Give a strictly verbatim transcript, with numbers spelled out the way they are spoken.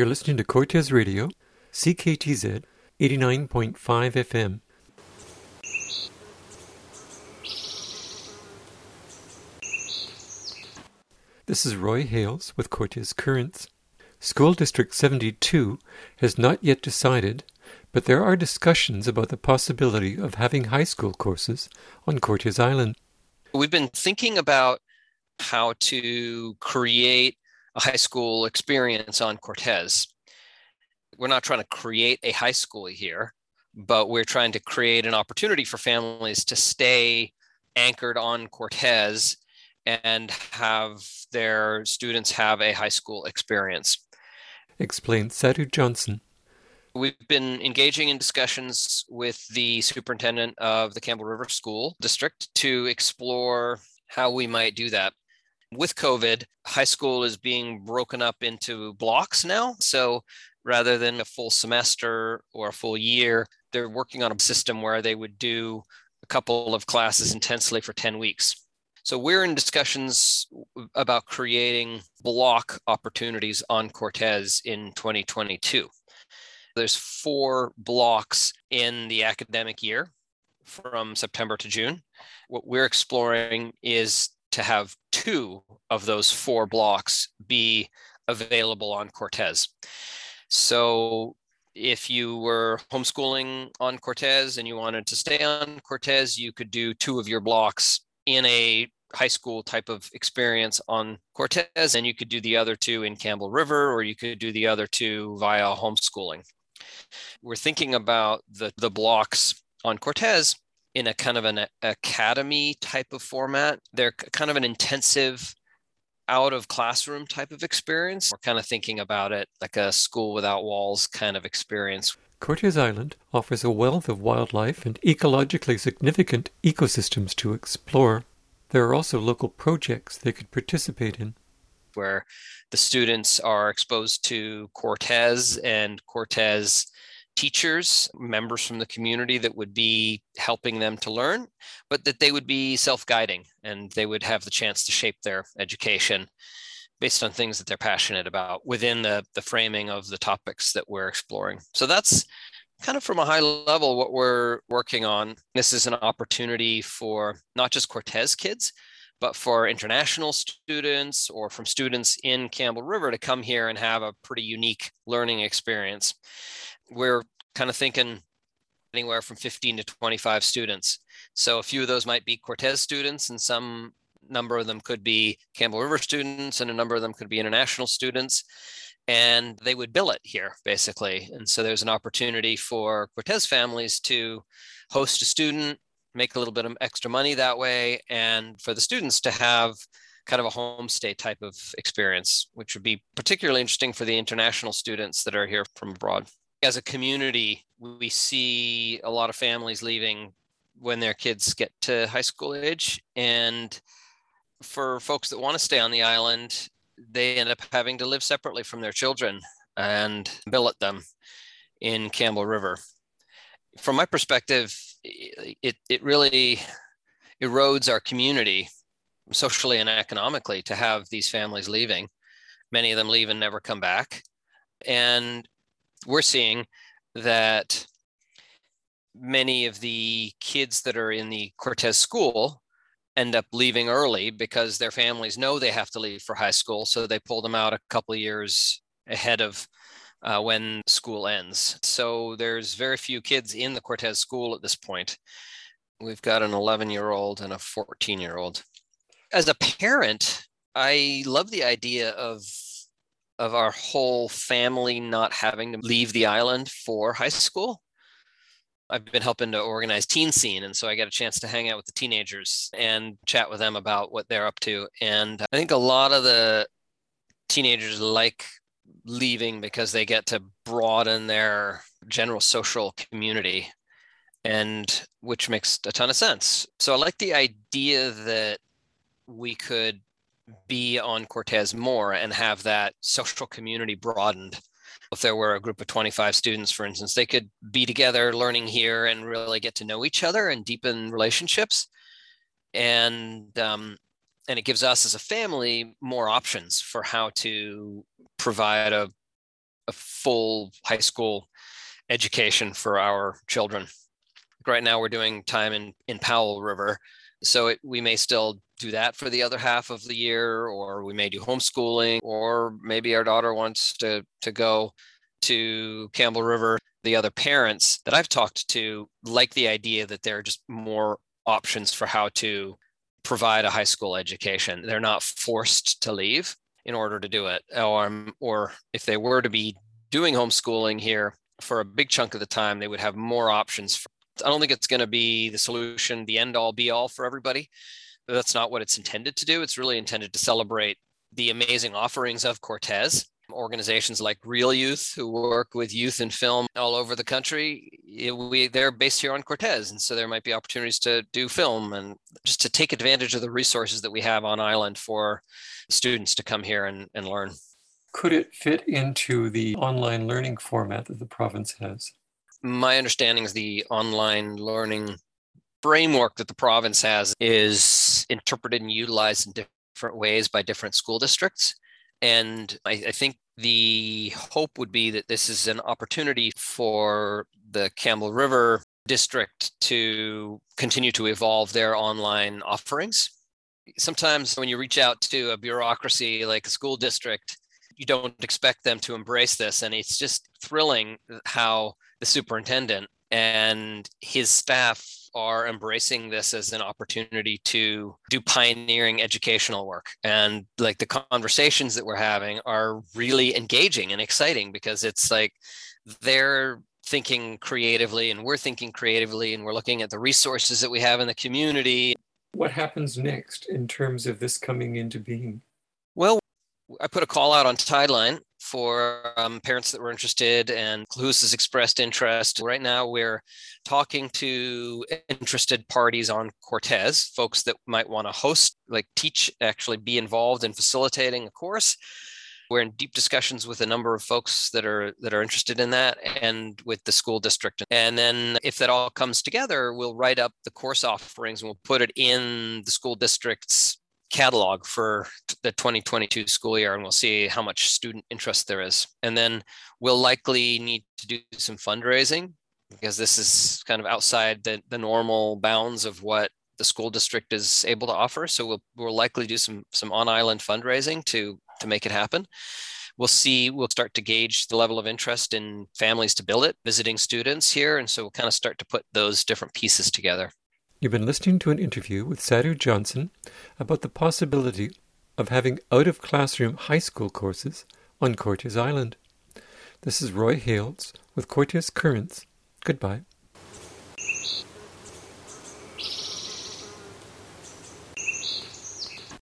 You're listening to Cortes Radio, C K T Z, eighty-nine point five F M. This is Roy Hales with Cortes Currents. School District seventy-two has not yet decided, but there are discussions about the possibility of having high school courses on Cortes Island. We've been thinking about how to create a high school experience on Cortes. We're not trying to create a high school here, but we're trying to create an opportunity for families to stay anchored on Cortes and have their students have a high school experience. Explains Sadhu Johnson. We've been engaging in discussions with the superintendent of the Campbell River School District to explore how we might do that. With COVID, high school is being broken up into blocks now. So rather than a full semester or a full year, they're working on a system where they would do a couple of classes intensely for ten weeks. So we're in discussions about creating block opportunities on Cortes in twenty twenty-two. There's four blocks in the academic year from September to June. What we're exploring is to have two of those four blocks be available on Cortes. So if you were homeschooling on Cortes and you wanted to stay on Cortes, you could do two of your blocks in a high school type of experience on Cortes, and you could do the other two in Campbell River, or you could do the other two via homeschooling. We're thinking about the, the blocks on Cortes in a kind of an academy type of format. They're kind of an intensive out of classroom type of experience. We're kind of thinking about it like a school without walls kind of experience. Cortes Island offers a wealth of wildlife and ecologically significant ecosystems to explore. There are also local projects they could participate in, where the students are exposed to Cortes and Cortes teachers, members from the community that would be helping them to learn, but that they would be self-guiding and they would have the chance to shape their education based on things that they're passionate about within the, the framing of the topics that we're exploring. So that's kind of from a high level what we're working on. This is an opportunity for not just Cortes kids, but for international students or from students in Campbell River to come here and have a pretty unique learning experience. We're kind of thinking anywhere from fifteen to twenty-five students. So a few of those might be Cortes students, and some number of them could be Campbell River students, and a number of them could be international students. And they would billet here, basically. And so there's an opportunity for Cortes families to host a student, make a little bit of extra money that way, and for the students to have kind of a homestay type of experience, which would be particularly interesting for the international students that are here from abroad. As a community, we see a lot of families leaving when their kids get to high school age. And for folks that want to stay on the island, they end up having to live separately from their children and billet them in Campbell River. From my perspective, it it really erodes our community socially and economically to have these families leaving. Many of them leave and never come back. And we're seeing that many of the kids that are in the Cortes school end up leaving early because their families know they have to leave for high school. So they pull them out a couple of years ahead of uh, when school ends. So there's very few kids in the Cortes school at this point. We've got an eleven-year-old and a fourteen-year-old. As a parent, I love the idea of of our whole family not having to leave the island for high school. I've been helping to organize Teen Scene, and so I got a chance to hang out with the teenagers and chat with them about what they're up to. And I think a lot of the teenagers like leaving because they get to broaden their general social community, and which makes a ton of sense. So I like the idea that we could be on Cortes more and have that social community broadened. If there were a group of twenty-five students, for instance, they could be together learning here and really get to know each other and deepen relationships. And um, and it gives us as a family more options for how to provide a, a full high school education for our children. Right now we're doing time in, in Powell River. So it, we may still do that for the other half of the year, or we may do homeschooling, or maybe our daughter wants to, to go to Campbell River. The other parents that I've talked to like the idea that there are just more options for how to provide a high school education. They're not forced to leave in order to do it. Or, or if they were to be doing homeschooling here for a big chunk of the time, they would have more options for. I don't think it's going to be the solution, the end all be all for everybody. That's not what it's intended to do. It's really intended to celebrate the amazing offerings of Cortes. Organizations like Real Youth, who work with youth in film all over the country, we, they're based here on Cortes. And so there might be opportunities to do film and just to take advantage of the resources that we have on island for students to come here and, and learn. Could it fit into the online learning format that the province has? My understanding is the online learning framework that the province has is interpreted and utilized in different ways by different school districts. And I, I think the hope would be that this is an opportunity for the Campbell River district to continue to evolve their online offerings. Sometimes when you reach out to a bureaucracy like a school district, you don't expect them to embrace this. And it's just thrilling how the superintendent and his staff are embracing this as an opportunity to do pioneering educational work. And like the conversations that we're having are really engaging and exciting, because it's like they're thinking creatively and we're thinking creatively and we're looking at the resources that we have in the community. What happens next in terms of this coming into being? Well, I put a call out on Tideline for um, parents that were interested and Claus has expressed interest. Right now, we're talking to interested parties on Cortes, folks that might want to host, like teach, actually be involved in facilitating a course. We're in deep discussions with a number of folks that are that are interested in that and with the school district. And then if that all comes together, we'll write up the course offerings and we'll put it in the school district's catalog for the twenty twenty-two school year, and we'll see how much student interest there is. And then we'll likely need to do some fundraising, because this is kind of outside the, the normal bounds of what the school district is able to offer. So we'll we'll likely do some some on-island fundraising to to make it happen. We'll see, we'll start to gauge the level of interest in families to build it, visiting students here. And so we'll kind of start to put those different pieces together. You've been listening to an interview with Sadhu Johnson about the possibility of having out-of-classroom high school courses on Cortes Island. This is Roy Hales with Cortes Currents. Goodbye.